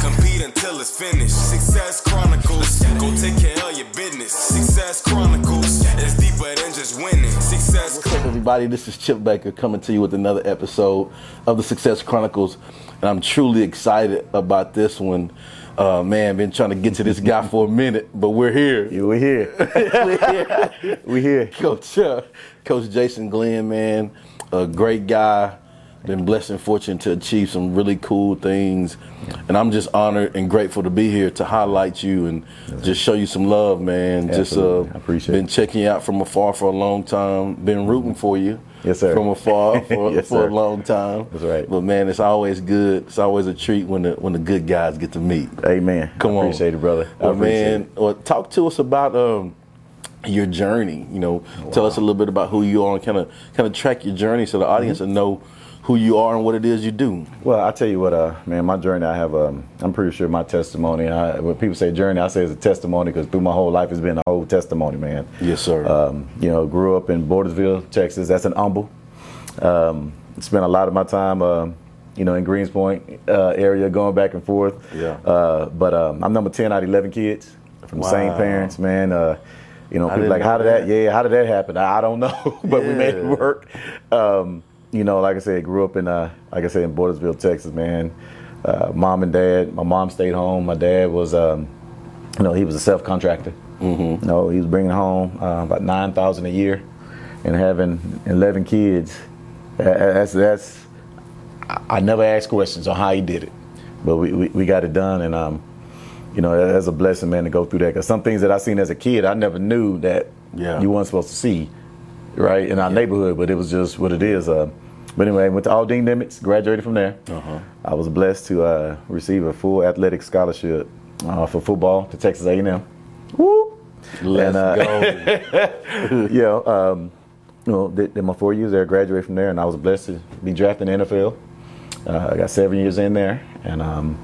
Compete until it's finished. Success Chronicles. Go take care of your business. Success Chronicles. It's deeper than just winning. Success. What's up, everybody? This is Chip Baker coming to you with another episode of The Success Chronicles, and I'm truly excited about this one. Man, been trying to get to this guy for a minute, but we're here. Yeah, we're here. We're here. Coach Jason Glenn, man, a great guy. Been blessed and fortunate to achieve some really cool things, and I'm just honored and grateful to be here to highlight you and just show you some love, man. Absolutely. Just I appreciate been checking you out from afar for a long time, been rooting for you. Yes, sir. From afar for, yes, for a long time. That's right. But man, it's always good. It's always a treat when the good guys get to meet. Amen. Come on. Appreciate it, brother. Well, man, well, talk to us about your journey. You know, Tell us a little bit about who you are and kind of track your journey so the audience will know who you are and what it is you do. Well, I tell you what, man, my journey, I have, I'm pretty sure my testimony, when people say journey, I say it's a testimony because through my whole life it's been a whole testimony, man. Yes, sir. You know, grew up in Bordersville, Texas. That's an humble. Spent a lot of my time, you know, in Greenspoint area, going back and forth. Yeah. But I'm number 10 out of 11 kids from the same parents, man. You know, people like, how did that happen? I don't know, but we made it work. You know, like I said, grew up in, in Bordersville, Texas, man. Mom and dad, my mom stayed home. My dad was, you know, he was a self-contractor. Mm-hmm. You know, he was bringing home about $9,000 a year and having 11 kids. That's I never asked questions on how he did it, but we got it done. And, you know, that's a blessing, man, to go through that. Because some things that I seen as a kid, I never knew that you weren't supposed to see. Right, in our neighborhood, but it was just what it is. But anyway, I went to Aldine Nimitz, graduated from there. Uh-huh. I was blessed to receive a full athletic scholarship for football to Texas A&M. Woo! Let's go. You know, did my 4 years there, graduated from there, and I was blessed to be drafted in the NFL. I got 7 years in there, and you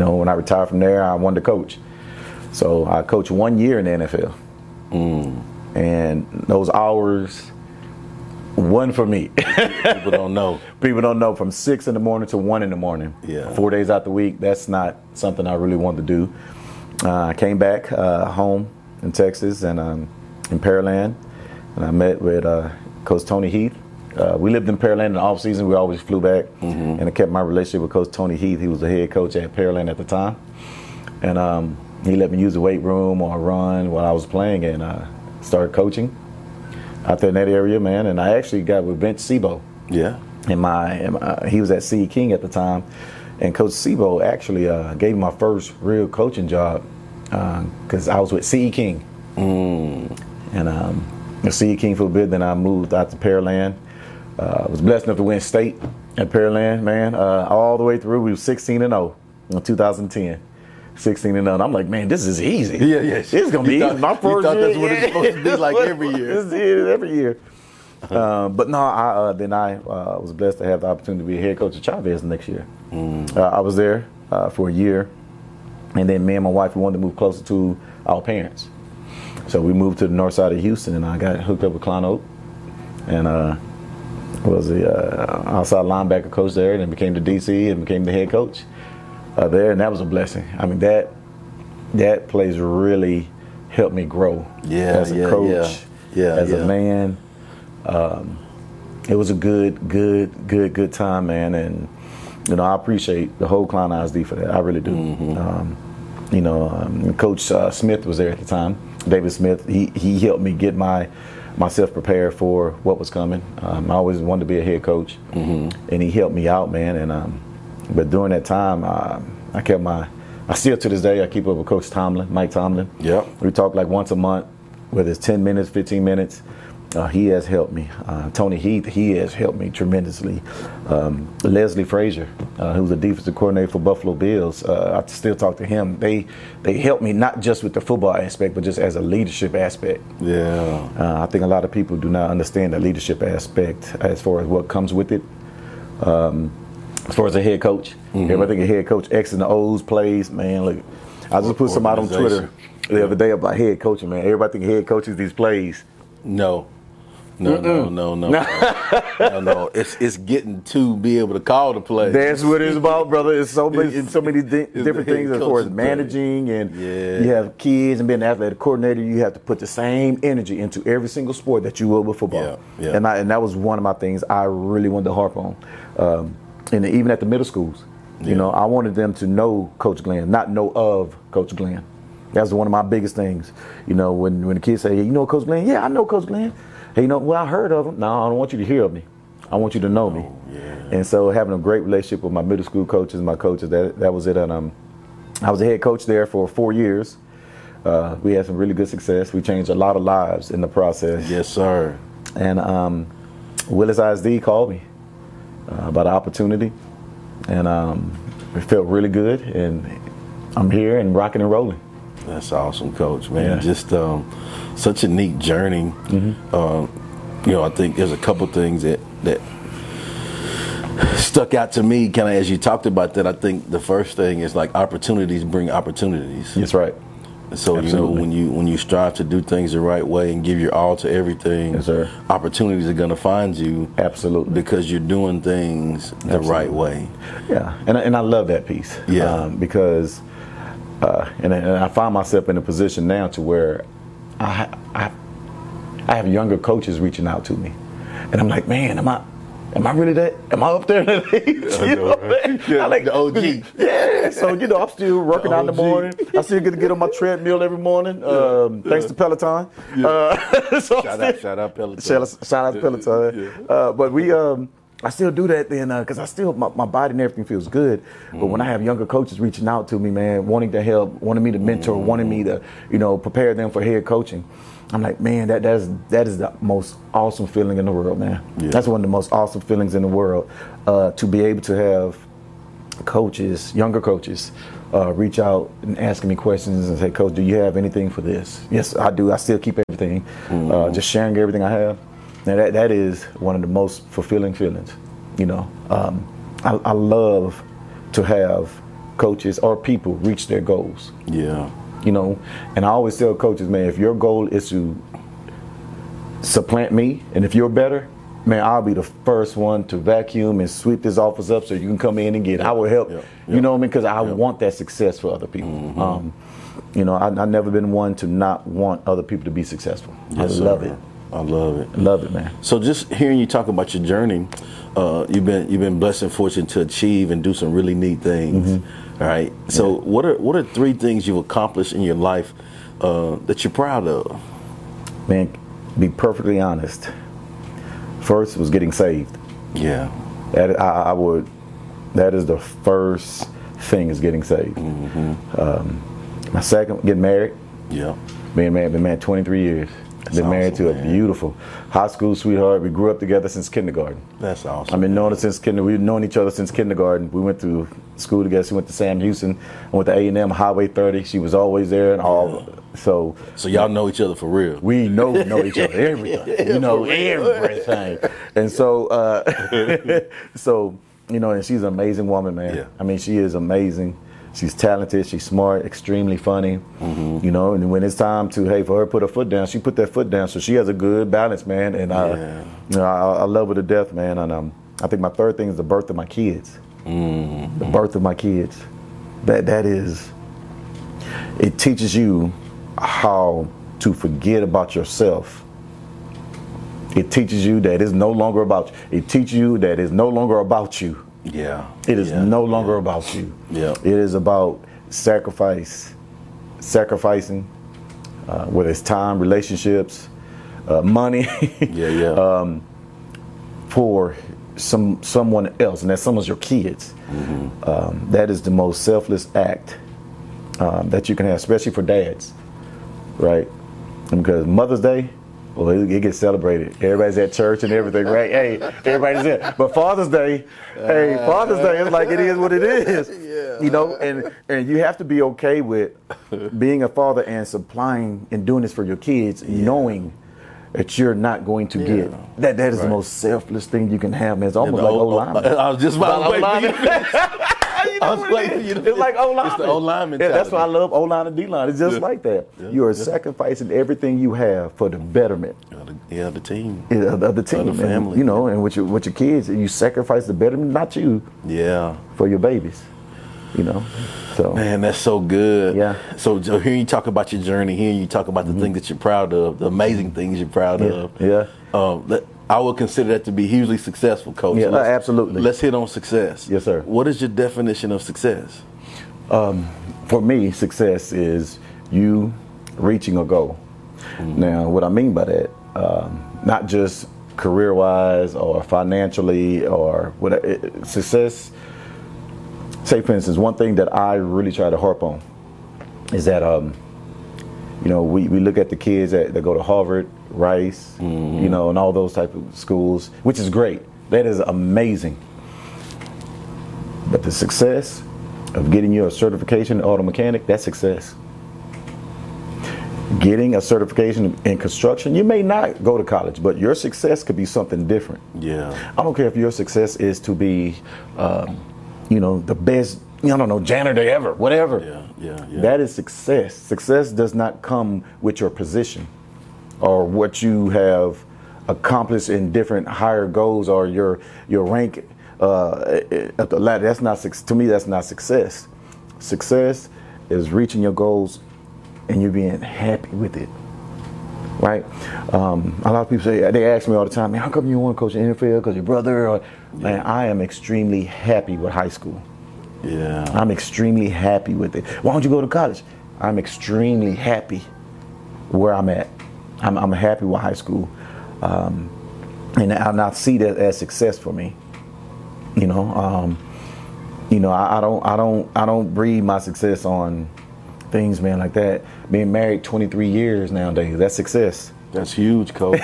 know, when I retired from there, I wanted to coach. So I coached 1 year in the NFL. Mm. And those hours, one for me. People don't know. People don't know. From 6 in the morning to 1 in the morning. Yeah. 4 days out the week. That's not something I really wanted to do. I came back home in Texas and in Pearland, and I met with Coach Tony Heath. We lived in Pearland in the off season. We always flew back, and I kept my relationship with Coach Tony Heath. He was the head coach at Pearland at the time, and he let me use the weight room or run while I was playing, and. Started coaching out there in that area, man, and I actually got with Vince Sibo. Yeah. And he was at C.E. King at the time, and Coach Sibo actually gave me my first real coaching job because I was with C.E. King. Mm. And C.E. King for a bit, then I moved out to Pearland. I was blessed enough to win state at Pearland, man. All the way through, we were 16-0 in 2010. 16-0. And I'm like, man, this is easy. Yeah. This is going to be easy. My first year. You thought that's what it's supposed to be like every year. This is every year. But no, I was blessed to have the opportunity to be a head coach at Chavez next year. Mm. I was there for a year. And then me and my wife, we wanted to move closer to our parents. So we moved to the north side of Houston, and I got hooked up with Klein Oak. And was the outside linebacker coach there, and then became the DC and became the head coach. There, and that was a blessing. I mean, that place really helped me grow as a coach, as a man. It was a good time, man, and you know, I appreciate the whole Klein ISD for that. I really do. Mm-hmm. You know, Coach Smith was there at the time, David Smith. He helped me get myself prepared for what was coming. I always wanted to be a head coach, and he helped me out, man, and. But during that time, I still to this day, I keep up with Coach Tomlin, Mike Tomlin. Yeah. We talk like once a month, whether it's 10 minutes, 15 minutes. He has helped me. Tony Heath, he has helped me tremendously. Leslie Frazier, who's the defensive coordinator for Buffalo Bills, I still talk to him. They helped me not just with the football aspect, but just as a leadership aspect. Yeah. I think a lot of people do not understand the leadership aspect as far as what comes with it. As far as a head coach, everybody think a head coach, X and the O's, plays, man. Look, I just put somebody on Twitter the other day about head coaching, man. Everybody think head coaches these plays. No. It's getting to be able to call the plays. That's what it's about, brother. It's so many different things as far as managing and you have kids and being an athletic coordinator. You have to put the same energy into every single sport that you will with football. Yeah, yeah. And that was one of my things I really wanted to harp on, and even at the middle schools. Yeah. You know, I wanted them to know Coach Glenn, not know of Coach Glenn. That's one of my biggest things. You know, when the kids say, hey, you know Coach Glenn? Yeah, I know Coach Glenn. Hey, you know, well, I heard of him. No, I don't want you to hear of me. I want you to know me. Yeah. And so having a great relationship with my middle school coaches, my coaches, that was it. And I was a head coach there for 4 years. We had some really good success. We changed a lot of lives in the process. Yes, sir. And Willis ISD called me about an opportunity. And it felt really good. And I'm here and rocking and rolling. That's awesome, Coach, man. Yeah. Just such a neat journey. Mm-hmm. You know, I think there's a couple things that stuck out to me kind of as you talked about that. I think the first thing is like opportunities bring opportunities. That's right. So, Absolutely. You know, when you strive to do things the right way and give your all to everything, yes, sir, opportunities are going to find you. Absolutely. Because you're doing things the right way. Yeah, and I love that piece. Yeah. Because... And I find myself in a position now to where I have younger coaches reaching out to me, and I'm like, man, am I really that? Am I up there? I like the OG. Yeah. So you know, I'm still working out in the morning. I still get on my treadmill every morning. Thanks to Peloton. Yeah. So shout out Peloton. Shout out Peloton. Yeah. But we. I still do that then because I still, my body and everything feels good. But when I have younger coaches reaching out to me, man, wanting to help, wanting me to mentor, wanting me to, you know, prepare them for head coaching, I'm like, man, that is the most awesome feeling in the world, man. Yeah. That's one of the most awesome feelings in the world, to be able to have coaches, younger coaches, reach out and ask me questions and say, Coach, do you have anything for this? Yes, I do. I still keep everything, just sharing everything I have. Now that is one of the most fulfilling feelings, you know. I love to have coaches or people reach their goals. Yeah. You know, and I always tell coaches, man, if your goal is to supplant me, and if you're better, man, I'll be the first one to vacuum and sweep this office up so you can come in and get it. I will help, you know what I mean? Because I want that success for other people. Mm-hmm. You know, I've never been one to not want other people to be successful. Yes, I love it. I love it. Love it, man. So just hearing you talk about your journey, you've been blessed and fortunate to achieve and do some really neat things. Mm-hmm. All right. So what are three things you've accomplished in your life that you're proud of? Man, be perfectly honest. First was getting saved. Yeah. That I would. That is the first thing, is getting saved. Mm-hmm. My second, getting married. Yeah. Been married 23 years. That's been married awesome, to a beautiful high school sweetheart. We grew up together since kindergarten. That's awesome. I've been known her since kindergarten. We've known each other since kindergarten. We went through school together. She went to Sam Houston. I went to A&M, Highway 30. She was always there and all. So y'all know each other for real. We know each other. Everything. You know everything. And so, so you know, and she's an amazing woman, man. Yeah. I mean, she is amazing. She's talented, she's smart, extremely funny, you know, and when it's time to, hey, for her to put her foot down, she put that foot down, so she has a good balance, man, and you know, I love her to death, man, and I think my third thing is the birth of my kids. Mm-hmm. The birth of my kids. That is, it teaches you how to forget about yourself. It teaches you that it's no longer about you. It teaches you that it's no longer about you. Yeah. It is no longer about you. Yeah. It is about sacrificing, whether it's time, relationships, money, for someone else, and that someone's your kids. Mm-hmm. That is the most selfless act that you can have, especially for dads, right? Because Mother's Day, Well, it gets celebrated. Everybody's at church and everything, right? Hey, everybody's there. But Father's Day, hey, Father's Day is like it is what it is. Yeah. You know, and you have to be okay with being a father and supplying and doing this for your kids, knowing that you're not going to get. That is the most selfless thing you can have, man. It's almost like O-lineman. I was just about O-lineman. It's like O-lineman. It's the O-lineman. Yeah, that's why I love O-line and D-line. It's just like that. Yeah. You are sacrificing everything you have for the betterment. The team. Of the team. Of the family. And, you know, and with your kids, you sacrifice the betterment, not you. Yeah. For your babies. You know, so man, that's so good. Yeah. So here you talk about your journey. Here you talk about the things that you're proud of, the amazing things you're proud of. Yeah. I would consider that to be hugely successful, Coach. Yeah, absolutely. Let's hit on success. Yes, sir. What is your definition of success? For me, success is you reaching a goal. Mm-hmm. Now, what I mean by that, not just career-wise or financially or whatever. Success. Say, for instance, one thing that I really try to harp on is that, you know, we look at the kids that go to Harvard, Rice, you know, and all those type of schools, which is great. That is amazing. But the success of getting your certification in auto mechanic, that's success. Getting a certification in construction, you may not go to college, but your success could be something different. Yeah. I don't care if your success is to be... you know, the best, I don't know, janitor ever, whatever. Yeah. That is success. Success does not come with your position or what you have accomplished in different higher goals or your rank at the ladder. That's not, to me, that's not success. Success is reaching your goals and you being happy with it. Right? A lot of people say, they ask me all the time, man, how come you want to coach in the NFL? Because your brother? Or, man, I am extremely happy with high school. Yeah. I'm extremely happy with it. Why don't you go to college? I'm extremely happy where I'm at. I'm happy with high school. And I see that as success for me. You know, I don't breed my success on things, man, like that. Being married 23 years nowadays, that's success. That's huge, Coach.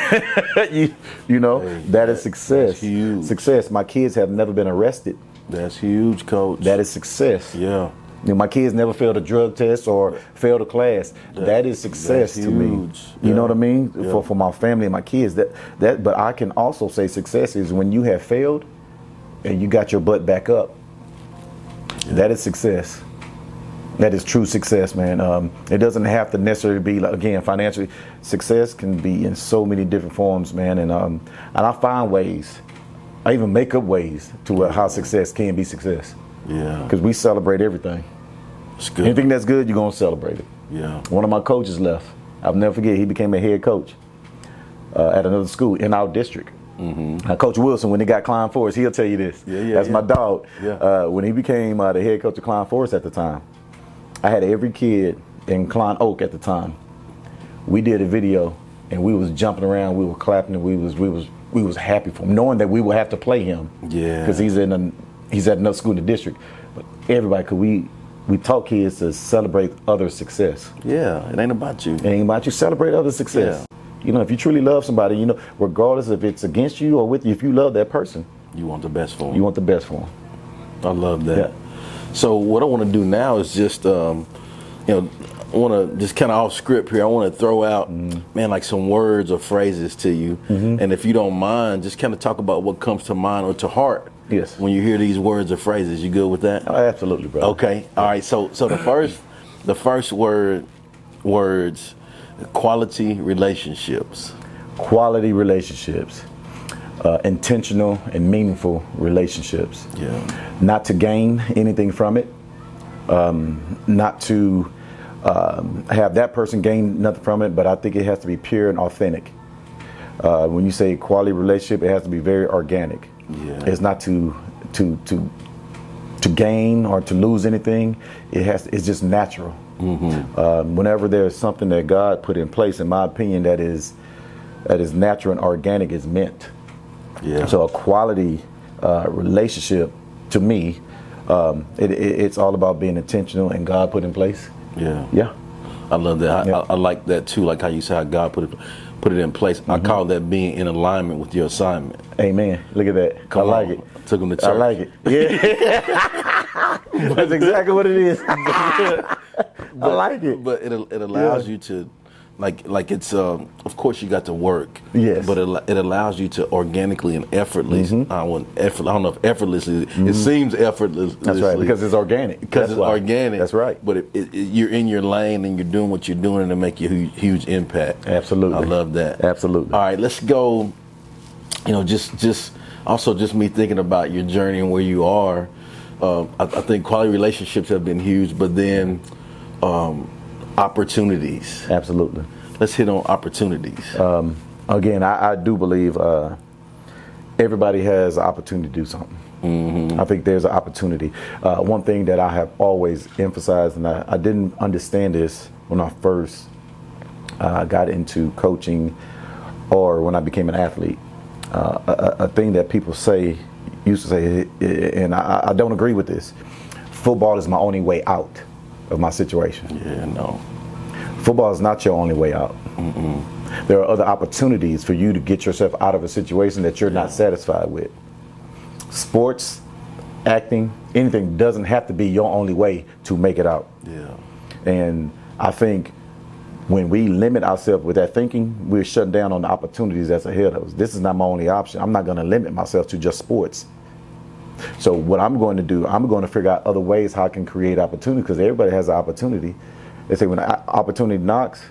you know, hey, that is success. That's huge. Success. My kids have never been arrested. That's huge, Coach. That is success. Yeah. You know, my kids never failed a drug test or failed a class. That is success to me. You know what I mean? Yeah. For my family and my kids. But I can also say success is when you have failed and you got your butt back up. Yeah. That is success. That is true success, man. It doesn't have to necessarily be, like, again, financially. Success can be in so many different forms, man. And I find ways, I even make up ways to how success can be success. Yeah. Because we celebrate everything. It's good. Anything that's good, you're going to celebrate it. Yeah. One of my coaches left. I'll never forget, he became a head coach at another school in our district. Mm-hmm. Now, Coach Wilson, when he got Klein Forest, he'll tell you this. That's my dog. Yeah. When he became the head coach of Klein Forest at the time, I had every kid in Klein Oak at the time. We did a video, and we was jumping around, we were clapping, and we was happy for him, knowing that we would have to play him. Yeah. Because he's at another school in the district. But everybody, could we taught kids to celebrate other success. Yeah, it ain't about you. It ain't about you. Celebrate other success. Yeah. You know, if you truly love somebody, you know, regardless if it's against you or with you, if you love that person, you want the best for them. You want the best for them. I love that. Yeah. So what I want to do now is just, you know, I want to just kind of off script here. I want to throw out, man, like some words or phrases to you. Mm-hmm. And if you don't mind, just kind of talk about what comes to mind or to heart. Yes. When you hear these words or phrases, you good with that? Oh, absolutely, brother. Okay. All right. So the first words, quality relationships. Quality relationships. Intentional and meaningful relationships. Yeah. Not to gain anything from it. Not to have that person gain nothing from it, but I think it has to be pure and authentic. When you say quality relationship, it has to be very organic. Yeah. It's not to gain or to lose anything. It's just natural. Mm-hmm. Whenever there's something that God put in place, in my opinion, that is natural and organic, is meant. Yeah. So a quality relationship, to me, it's all about being intentional and God put in place. Yeah. Yeah. I love that. Yep. I like that too, like how you said how God put it in place. Mm-hmm. I call that being in alignment with your assignment. Amen. Look at that. Come I like on. It. I took him to church. I like it. Yeah. That's exactly what it is. I like it. But it allows you to, like it's, of course you got to work. Yes. But it allows you to organically and effortlessly, I don't know if effortlessly, it seems effortless. That's right, because it's organic. Because it's organic. That's right. But you're in your lane and you're doing what you're doing and it make you a huge impact. Absolutely. I love that. Absolutely. All right, let's go, just me thinking about your journey and where you are. I think quality relationships have been huge, but then opportunities. Absolutely. Let's hit on opportunities. Again, I do believe everybody has an opportunity to do something. Mm-hmm. I think there's an opportunity. One thing that I have always emphasized, and I didn't understand this when I first got into coaching or when I became an athlete, a thing that people used to say, and I don't agree with this. Football is my only way out of my situation. Yeah, no. Football is not your only way out. Mm-mm. There are other opportunities for you to get yourself out of a situation that you're not satisfied with. Sports, acting, anything doesn't have to be your only way to make it out. Yeah. And I think when we limit ourselves with that thinking, we're shutting down on the opportunities that's ahead of us. This is not my only option. I'm not going to limit myself to just sports. So what I'm going to do, I'm going to figure out other ways how I can create opportunity, because everybody has an opportunity. They say when opportunity knocks,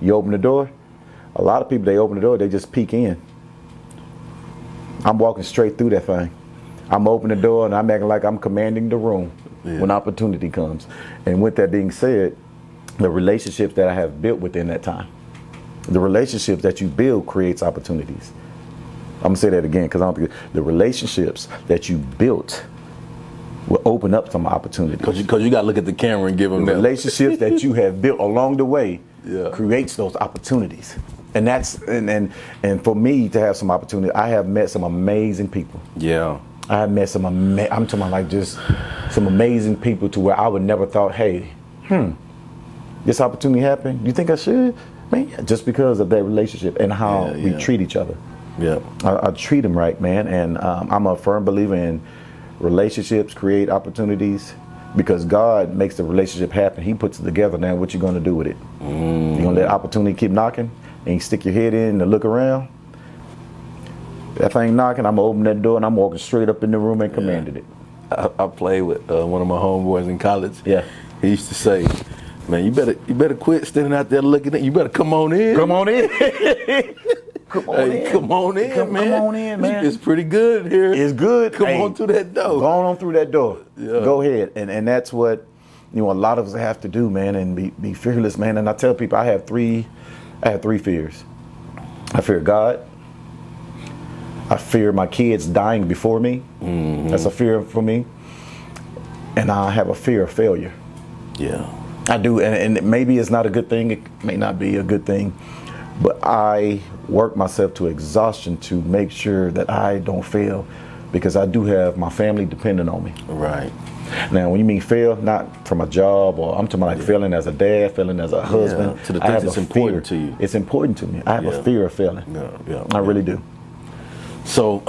you open the door. A lot of people, they open the door, they just peek in. I'm walking straight through that thing. I'm opening the door and I'm acting like I'm commanding the room when opportunity comes. And with that being said, the relationships that I have built within that time. The relationships that you build creates opportunities. I'm gonna say that again, because I don't think the relationships that you built will open up some opportunities. Because you gotta look at the camera and give them the relationships that you have built along the way creates those opportunities. And that's and for me to have some opportunity, I have met some amazing people. Yeah. I have met some I'm talking about like just some amazing people to where I would never thought, hey, this opportunity happened. You think I should? Man, just because of that relationship and how we treat each other. Yeah, I treat them right, man. And I'm a firm believer in relationships create opportunities, because God makes the relationship happen. He puts it together. Now, what you gonna do with it? Mm. You gonna let opportunity keep knocking and you stick your head in and look around? That thing knocking, I'm gonna open that door and I'm walking straight up in the room and commanded it. I played with one of my homeboys in college. Yeah, he used to say, man, you better quit standing out there looking at. You better come on in. Come on in. Come on in, man. It's pretty good here. It's good. Come on through that door. Go on through that door. Yeah. Go ahead. And that's what a lot of us have to do, man, and be fearless, man. And I tell people I have three fears. I fear God. I fear my kids dying before me. Mm-hmm. That's a fear for me. And I have a fear of failure. Yeah. I do, and maybe it's not a good thing, it may not be a good thing, but I work myself to exhaustion to make sure that I don't fail, because I do have my family depending on me. Right. Now, when you mean fail, not from a job, or I'm talking about like failing as a dad, failing as a husband. To the things that's important to you. It's important to me. I have a fear of failing. Yeah. I really do. So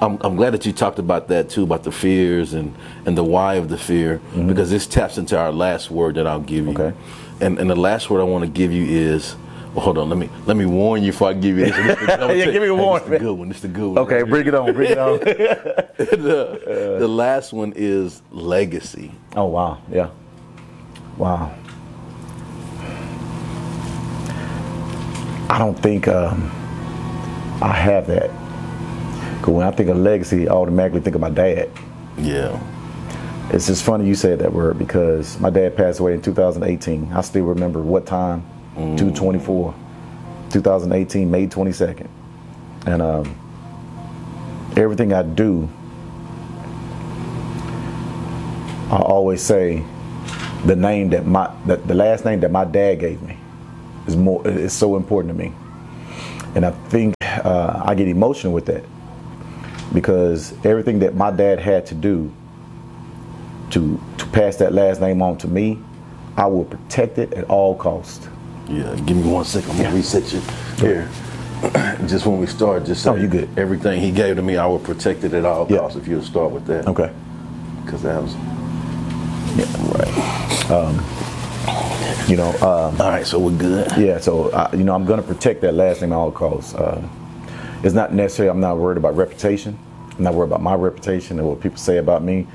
I'm glad that you talked about that too, about the fears and the why of the fear, because this taps into our last word that I'll give you. Okay. And the last word I want to give you is, well, hold on, let me warn you before I give you this. Give me a warning. It's a good one. It's the good one. Okay, bring it on. The last one is legacy. Oh wow, yeah, wow. I don't think I have that. When I think of legacy, I automatically think of my dad. Yeah. It's just funny you said that word, because my dad passed away in 2018. I still remember what time, 2/24, 2018, May 22nd. And everything I do, I always say the name that the last name that my dad gave me is so important to me. And I think I get emotional with that, because everything that my dad had to do to pass that last name on to me I will protect it at all costs. Yeah, give me 1 second. I'm gonna reset you here. Just when we start, just say you good. Everything he gave to me, I would protect it at all costs. If you'll start with that, okay? Because that was right. All right, so we're good. Yeah, so I'm gonna protect that last name at all costs. It's not necessarily. I'm not worried about reputation. I'm not worried about my reputation and what people say about me.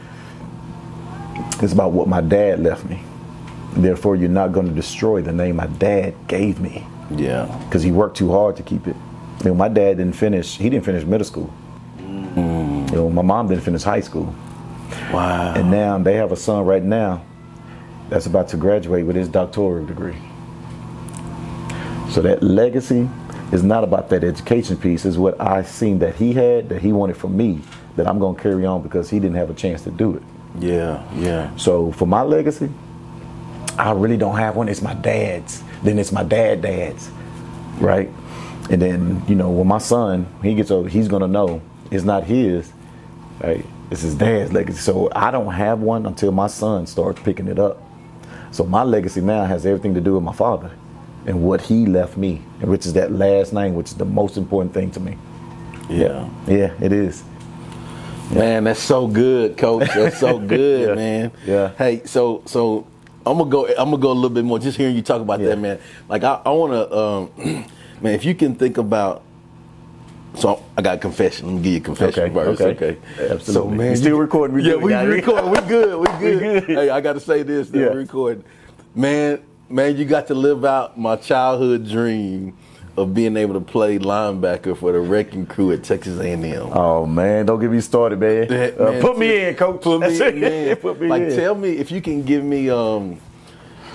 It's about what my dad left me. Therefore, you're not going to destroy the name my dad gave me. Yeah. Because he worked too hard to keep it. You know, my dad didn't finish. He didn't finish middle school. Mm. You know, my mom didn't finish high school. Wow. And now they have a son right now that's about to graduate with his doctoral degree. So that legacy is not about that education piece. It's what I seen that he had, that he wanted from me, that I'm going to carry on because he didn't have a chance to do it. Yeah, yeah. So for my legacy, I really don't have one. It's my dad's. Then it's my dad's, right? And then, you know, when my son, he gets older, he's going to know it's not his, right? It's his dad's legacy. So I don't have one until my son starts picking it up. So my legacy now has everything to do with my father and what he left me, and which is that last name, which is the most important thing to me. Yeah. Yeah, it is. Yeah. Man, that's so good, Coach. That's so good, man. Yeah. Hey, so I'm gonna go a little bit more. Just hearing you talk about that, man. Like I wanna, man. If you can think about, so I got a confession. Let me give you a confession first. Okay. Absolutely. So, man, still recording? We recording. We good. Hey, I gotta say this. That we're recording, man. Man, you got to live out my childhood dream of being able to play linebacker for the Wrecking Crew at Texas A&M. Oh, man, don't get me started, man. Put me in, Coach. Tell me if you can give me.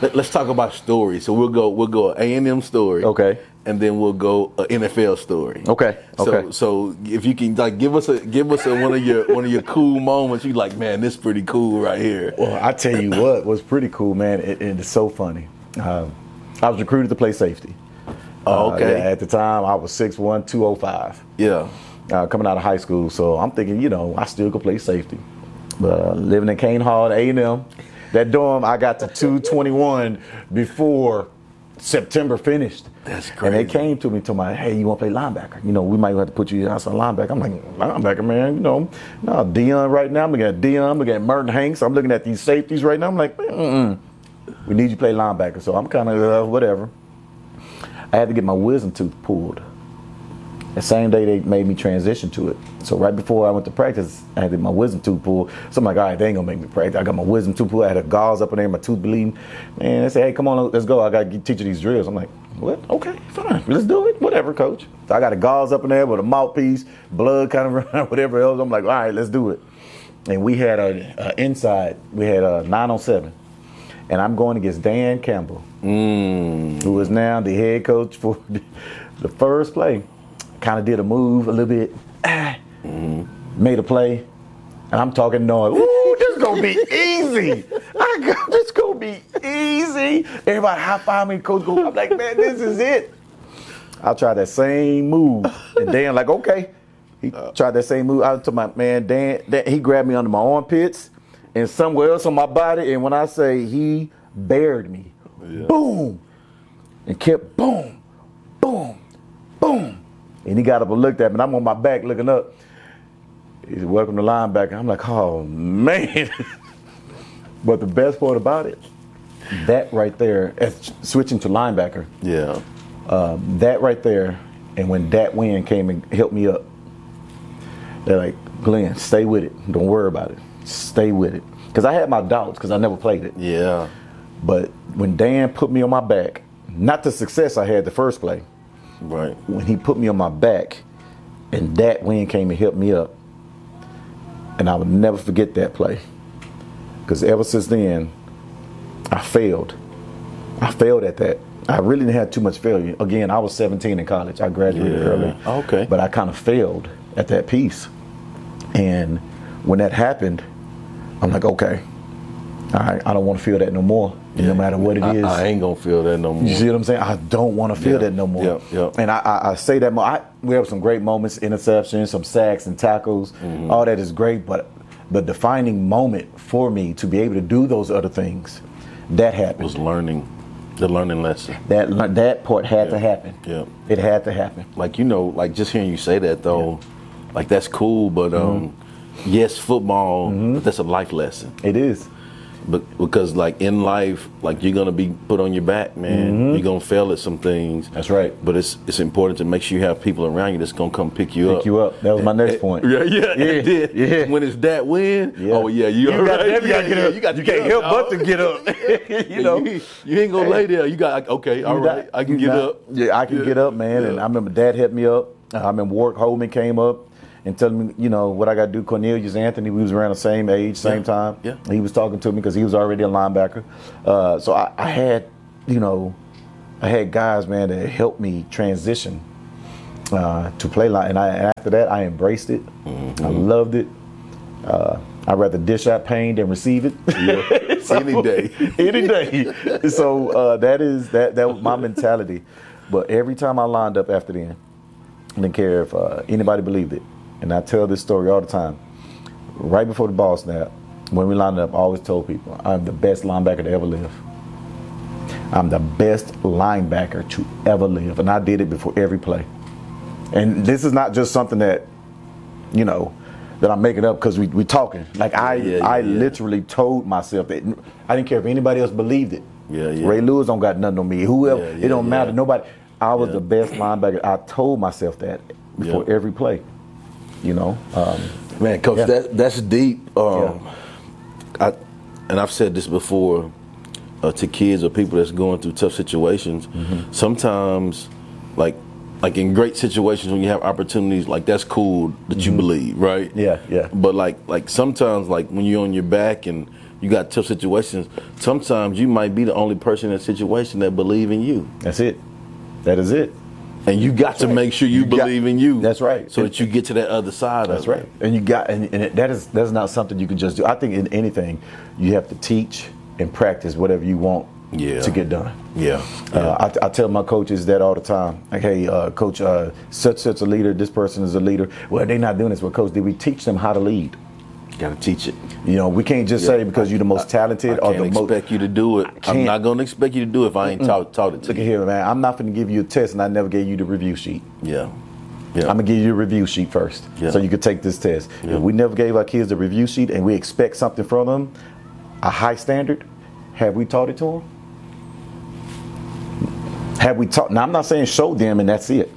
Let's talk about stories. So we'll go A&M story. Okay. And then we'll go an NFL story. Okay. Okay. So if you can like give us a one of your cool moments, you like, man, this is pretty cool right here. Well, I tell you what was pretty cool, man. It's so funny. I was recruited to play safety. Oh, okay. At the time, I was 6'1", 205. Yeah. Coming out of high school, so I'm thinking, I still could play safety. But living in Cane Hall, A&M. That dorm, I got to 221 before September finished. That's crazy. And they came to me and told me, hey, you want to play linebacker? We might have to put you outside linebacker. I'm like, linebacker, man? Dion right now. I'm looking at Dion. I'm looking at Merton Hanks. I'm looking at these safeties right now. I'm like, we need you to play linebacker. So I'm kind of, whatever. I had to get my wisdom tooth pulled. The same day they made me transition to it. So right before I went to practice, I had my wisdom tooth pulled. So I'm like, all right, they ain't gonna make me practice. I got my wisdom tooth pulled. I had a gauze up in there, my tooth bleeding. Man, they said, hey, come on, let's go. I gotta teach you these drills. I'm like, what? Okay, fine, let's do it. Whatever, Coach. So I got a gauze up in there with a mouthpiece, blood kind of running, whatever else. I'm like, all right, let's do it. And we had a 907. And I'm going against Dan Campbell, who is now the head coach for the first play. Kind of did a move a little bit, made a play, and I'm talking noise. Ooh, this is gonna be easy. This is gonna be easy. Everybody high five me, Coach. I'm like, man, this is it. I tried that same move, and Dan like, okay. He tried that same move. I told my man Dan, he grabbed me under my armpits and somewhere else on my body, and when I say he buried me, boom, and kept boom, boom, boom. And he got up and looked at me, and I'm on my back looking up. He said, welcome to linebacker. I'm like, oh, man. But the best part about it, that right there, switching to linebacker, that right there, and when that win came and helped me up, they're like, Glenn, stay with it. Don't worry about it. Stay with it. Because I had my doubts because I never played it. Yeah. But when Dan put me on my back, not the success I had the first play, right. When he put me on my back, and that wind came and helped me up, and I would never forget that play, because ever since then, I failed at that. I really didn't have too much failure. Again, I was 17 in college. I graduated early. Okay. But I kind of failed at that piece, and when that happened, I'm like, okay, all right, I don't want to feel that no more. Yeah. No matter what it is, I ain't gonna feel that no more. You see what I'm saying? I don't want to feel that no more. Yep. And I say that more. We have some great moments, interceptions, some sacks and tackles. Mm-hmm. All that is great, but the defining moment for me to be able to do those other things that happened. Was learning, the learning lesson. That part had to happen. Yeah. It had to happen. Like, you know, like just hearing you say that though, like that's cool, but yes, football, but that's a life lesson. It is. But because like in life, like you're gonna be put on your back, man. You're gonna fail at some things. That's right. But it's important to make sure you have people around you that's gonna come pick you up. That was my next point. Yeah. When it's that win, you can't help but to get up. You know, you ain't gonna lay there. You got I can get up. Yeah, I can get up, man. Yeah. And I remember Dad helped me up. I remember Warwick Holman came up and telling me, you know, what I got to do. Cornelius Anthony, we was around the same age, same time. Yeah. He was talking to me because he was already a linebacker. So I had, you know, I had guys, man, that helped me transition to play line. And after that, I embraced it. I loved it. I'd rather dish out pain than receive it. Yeah. So, any day. Any day. So that was my mentality. But every time I lined up after then, I didn't care if anybody believed it. And I tell this story all the time. Right before the ball snap, when we lined up, I always told people, I'm the best linebacker to ever live. I'm the best linebacker to ever live. And I did it before every play. And this is not just something that, you know, that I'm making up because we're talking. Like I literally told myself that. I didn't care if anybody else believed it. Ray Lewis don't got nothing on me. Whoever, it don't matter. Nobody. I was the best linebacker. I told myself that before every play, you know. Man, Coach, that's deep. And I've said this before to kids or people that's going through tough situations. Sometimes, like in great situations when you have opportunities, like that's cool that you believe, right? Yeah. But like sometimes, like when you're on your back and you got tough situations, sometimes you might be the only person in a situation that believe in you. That's it. That is it. And you got to make sure you believe in you. That's right. So that you get to that other side of it. That's right. And you got that's not something you can just do. I think in anything, you have to teach and practice whatever you want to get done. I tell my coaches that all the time. Like, hey, coach, such a leader. This person is a leader. Well, they're not doing this. Well, coach, did we teach them how to lead? Got to teach it. You know, we can't just say because you're the most talented or the most. I can't expect you to do it. I'm not going to expect you to do it if I ain't taught it to you. Look at here, man. I'm not going to give you a test and I never gave you the review sheet. Yeah. I'm going to give you a review sheet first so you can take this test. Yeah. If we never gave our kids a review sheet and we expect something from them, a high standard, have we taught it to them? Have we taught? Now, I'm not saying show them and that's it.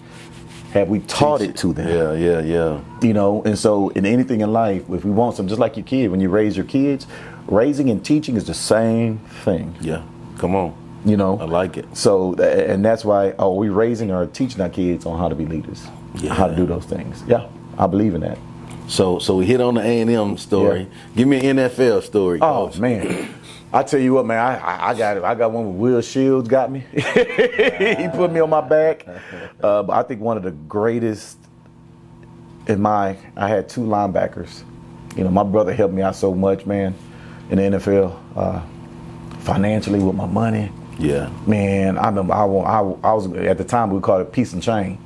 Have we taught it to them? Yeah. You know, and so in anything in life, if we want some, just like your kid, when you raise your kids, raising and teaching is the same thing. Yeah, come on. You know? I like it. So, and that's why, we're raising or teaching our kids on how to be leaders, how to do those things. Yeah, I believe in that. So we hit on the A&M story. Yeah. Give me an NFL story. Oh, Coach. Man. I tell you what, man, I got it. I got one with Will Shields got me. He put me on my back. But I think one of the greatest I had two linebackers. You know, my brother helped me out so much, man, in the NFL, financially with my money. Yeah. Man, I remember I was, at the time we called it piece and chain.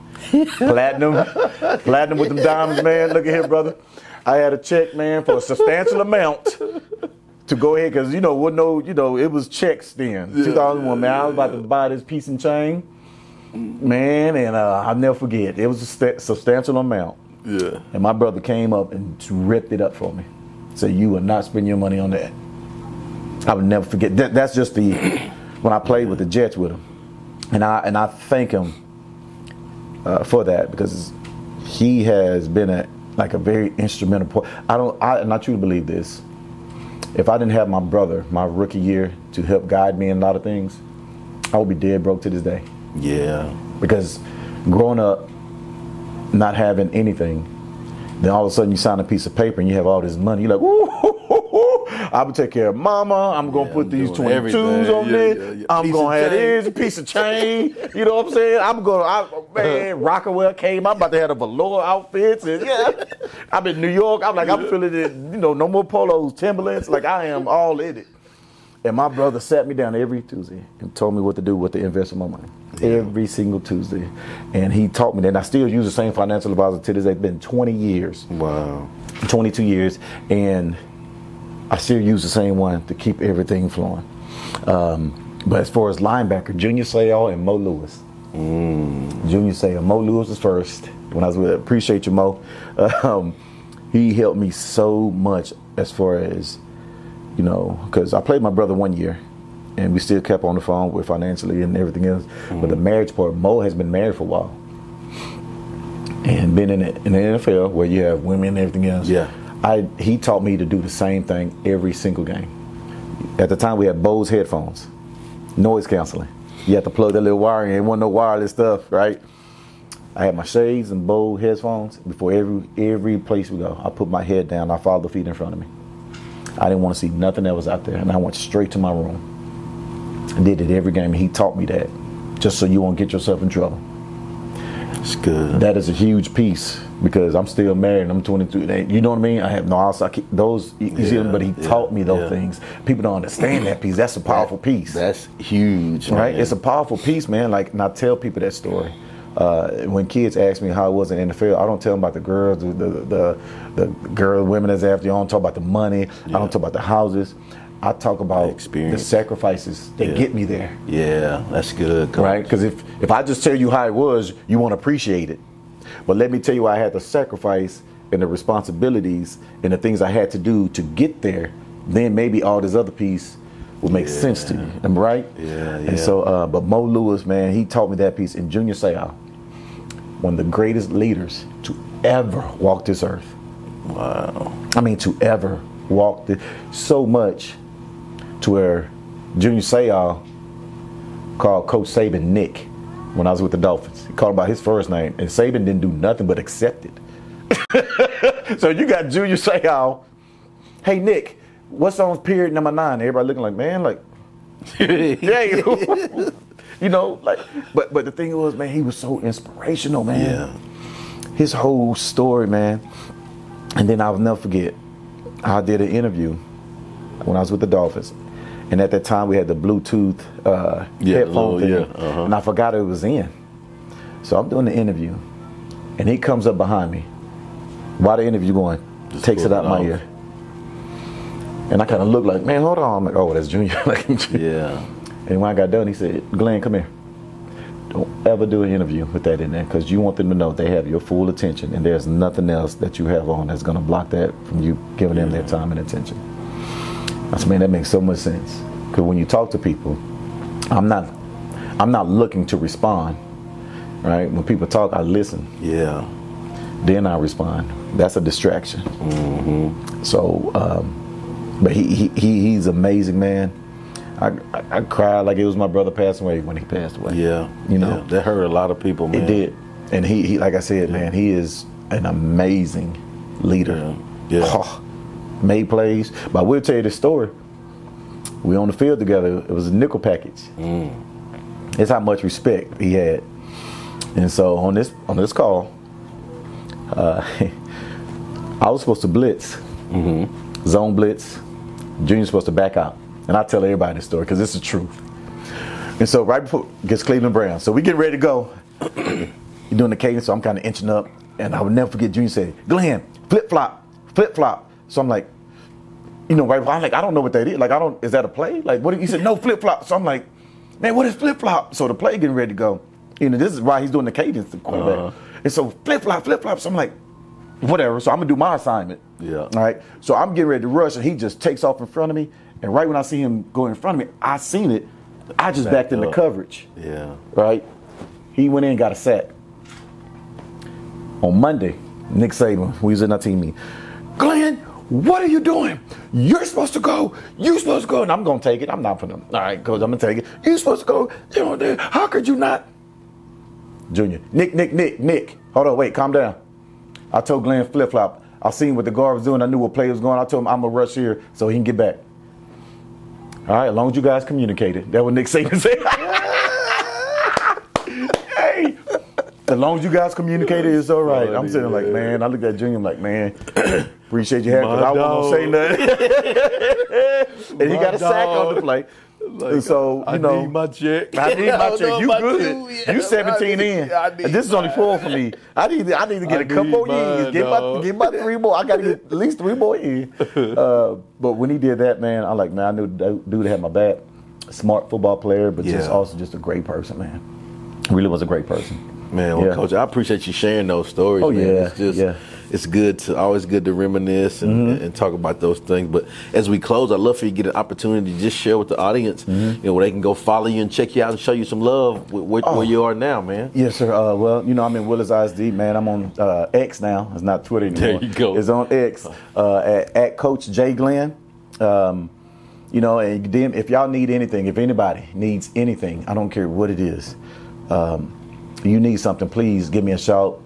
Platinum with them diamonds, man. Look at here, brother. I had a check, man, for a substantial amount. To go ahead, because it was checks then. 2001, man. I was about to buy this piece and chain, man, and I'll never forget. It was a substantial amount. Yeah. And my brother came up and ripped it up for me. Said, "You will not spend your money on that." I would never forget. That's just when I played with the Jets with him, and I thank him for that because he has been a very instrumental part. I truly believe this. If I didn't have my brother, my rookie year, to help guide me in a lot of things, I would be dead broke to this day. Yeah. Because growing up, not having anything, then all of a sudden you sign a piece of paper and you have all this money. You're like, ooh, I'm going to take care of mama. I'm going to put these 22s on there. Yeah. I'm going to have this piece of chain. You know what I'm saying? I'm going to, man, Rockaway came. I'm about to have the velour outfits. And I'm in New York. I'm like, I'm feeling it. You know, no more polos, Timberlands. Like, I am all in it. And my brother sat me down every Tuesday and told me what to do, what to invest with my money. Yeah. Every single Tuesday. And he taught me that. And I still use the same financial advisor to this day. It's been 20 years. Wow. 22 years. And I still use the same one to keep everything flowing. But as far as linebacker, Junior Seau and Mo Lewis. Junior Seau, Mo Lewis was first. When I was with, appreciate you, Mo. He helped me so much as far as, you know, because I played my brother 1 year, and we still kept on the phone with financially and everything else. But the marriage part, Mo has been married for a while, and been in the NFL where you have women and everything else. Yeah, he taught me to do the same thing every single game. At the time, we had Bose headphones, noise canceling. You had to plug that little wire in. It wasn't no wireless stuff, right? I had my shades and Bose headphones. Before every place we go, I put my head down. I followed the feet in front of me. I didn't want to see nothing that was out there, and I went straight to my room. I did it every game, and he taught me that, just so you won't get yourself in trouble. That's good. That is a huge piece, because I'm still married and I'm 22. You know what I mean? I have no outside, those, you see them, but he taught me those things. People don't understand that piece. That's a powerful piece. That's huge, right? Man. It's a powerful piece, man. Like, and I tell people that story. When kids ask me how it was in the NFL, I don't tell them about the girls, the girl, women that's after you. I don't talk about the money. Yeah. I don't talk about the houses. I talk about the sacrifices that get me there. Yeah, that's good. Coach. Right? Because if I just tell you how it was, you won't appreciate it. But let me tell you, I had the sacrifice and the responsibilities and the things I had to do to get there. Then maybe all this other piece will make sense to you. Am I right? Yeah, yeah. And so, but Mo Lewis, man, he taught me that piece. And Junior Seau, one of the greatest leaders to ever walk this earth. Wow. I mean, to ever walk this, so much to where Junior Seau called Coach Saban Nick when I was with the Dolphins. He called him by his first name, and Saban didn't do nothing but accept it. So you got Junior Seau, hey Nick, what's on period number 9? Everybody looking like, man, like, you know, like, but the thing was, man, he was so inspirational, man. Yeah. His whole story, man. And then I'll never forget, I did an interview when I was with the Dolphins. And at that time, we had the Bluetooth headphone thing. Yeah, and I forgot it was in. So I'm doing the interview, and he comes up behind me while the interview going, just takes it out my ear. And I kind of look like, man, hold on. I'm like, oh, that's Junior. Yeah. And when I got done, he said, Glenn, come here. Don't ever do an interview with that in there, because you want them to know they have your full attention, and there's nothing else that you have on that's going to block that from you giving them their time and attention. I said, man, that makes so much sense. Because when you talk to people, I'm not looking to respond, right? When people talk, I listen. Yeah. Then I respond. That's a distraction. Mm-hmm. So, but he's amazing, man. I cried like it was my brother passing away when he passed away. Yeah, you know, that hurt a lot of people, man. It did. And he like I said, man, he is an amazing leader. Yeah. Oh, made plays. But I will tell you this story. We on the field together. It was a nickel package. That's how much respect he had. And so on this call, I was supposed to blitz, zone blitz. Junior's supposed to back out. And I tell everybody this story because it's the truth. And so right before it gets Cleveland Browns. So we getting ready to go. You're doing the cadence, so I'm kind of inching up. And I would never forget, Junior said, Glenn, flip-flop, flip-flop. So I'm like, you know, right? I'm like, I don't know what that is. Like, is that a play? Like, what? He said, no, flip-flop. So I'm like, man, what is flip-flop? So the play getting ready to go. You know, this is why he's doing the cadence, the quarterback. And so flip-flop, flip-flop. So I'm like, whatever. So I'm going to do my assignment. Yeah. All right. So I'm getting ready to rush, and he just takes off in front of me. And right when I see him go in front of me, I seen it. I just backed into coverage. Yeah. Right? He went in and got a sack. On Monday, Nick Saban, we was in our team meeting. Glenn, what are you doing? You're supposed to go. You're supposed to go. And I'm going to take it. I'm not for them. All right, coach, I'm going to take it. You're supposed to go. You know, dude, how could you not? Junior, Nick. Hold on, wait, calm down. I told Glenn flip-flop. I seen what the guard was doing. I knew what play was going. I told him I'm going to rush here so he can get back. All right, as long as you guys communicated. That's what Nick Saban said. Hey, as long as you guys communicated, it's all right. I'm sitting like, man, I looked at Junior, I'm like, man, appreciate you having me. I wasn't going to say nothing. And he got a sack on the plate. Like, so, you know, I need my check. I need my check. You good. Yeah, you 17 in. This is only 4 for me. I need to get a couple more years. Get my 3 more. I got to get at least 3 more years. But when he did that, man, I'm like, man, I knew the dude had my back. smart football player, but just also just a great person, man. Really was a great person. Man, well, Coach, I appreciate you sharing those stories. Oh, man. It's just, it's good to, always good to reminisce and talk about those things. But as we close, I'd love for you to get an opportunity to just share with the audience, you know, where they can go follow you and check you out and show you some love where you are now, man. Yes, sir. Well, you know, I'm in Willis ISD, man. I'm on X now. It's not Twitter anymore. There you go. It's on X at Coach J. Glenn. You know, and then if y'all need anything, if anybody needs anything, I don't care what it is. You need something, please give me a shout,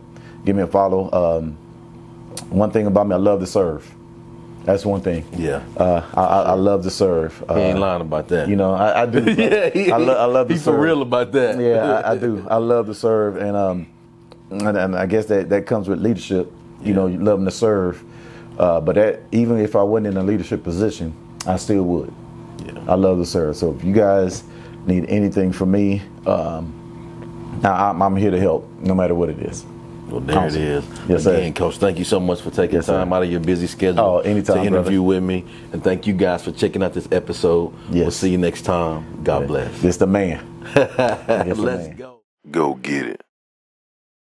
give me a follow. One thing about me, I love to serve. That's one thing. Yeah. I love to serve. He ain't lying about that. You know, I do. I love to serve. He's for real about that. Yeah, I do. I love to serve, and I guess that comes with leadership. You know, you loving to serve. But that, even if I wasn't in a leadership position, I still would. Yeah. I love to serve. So if you guys need anything from me, I'm here to help, no matter what it is. Well, there awesome. It is. Yes, again, sir. Coach, thank you so much for taking time out of your busy schedule anytime, to interview with me. And thank you guys for checking out this episode. Yes. We'll see you next time. God bless. It's the man. Let's go. Go get it.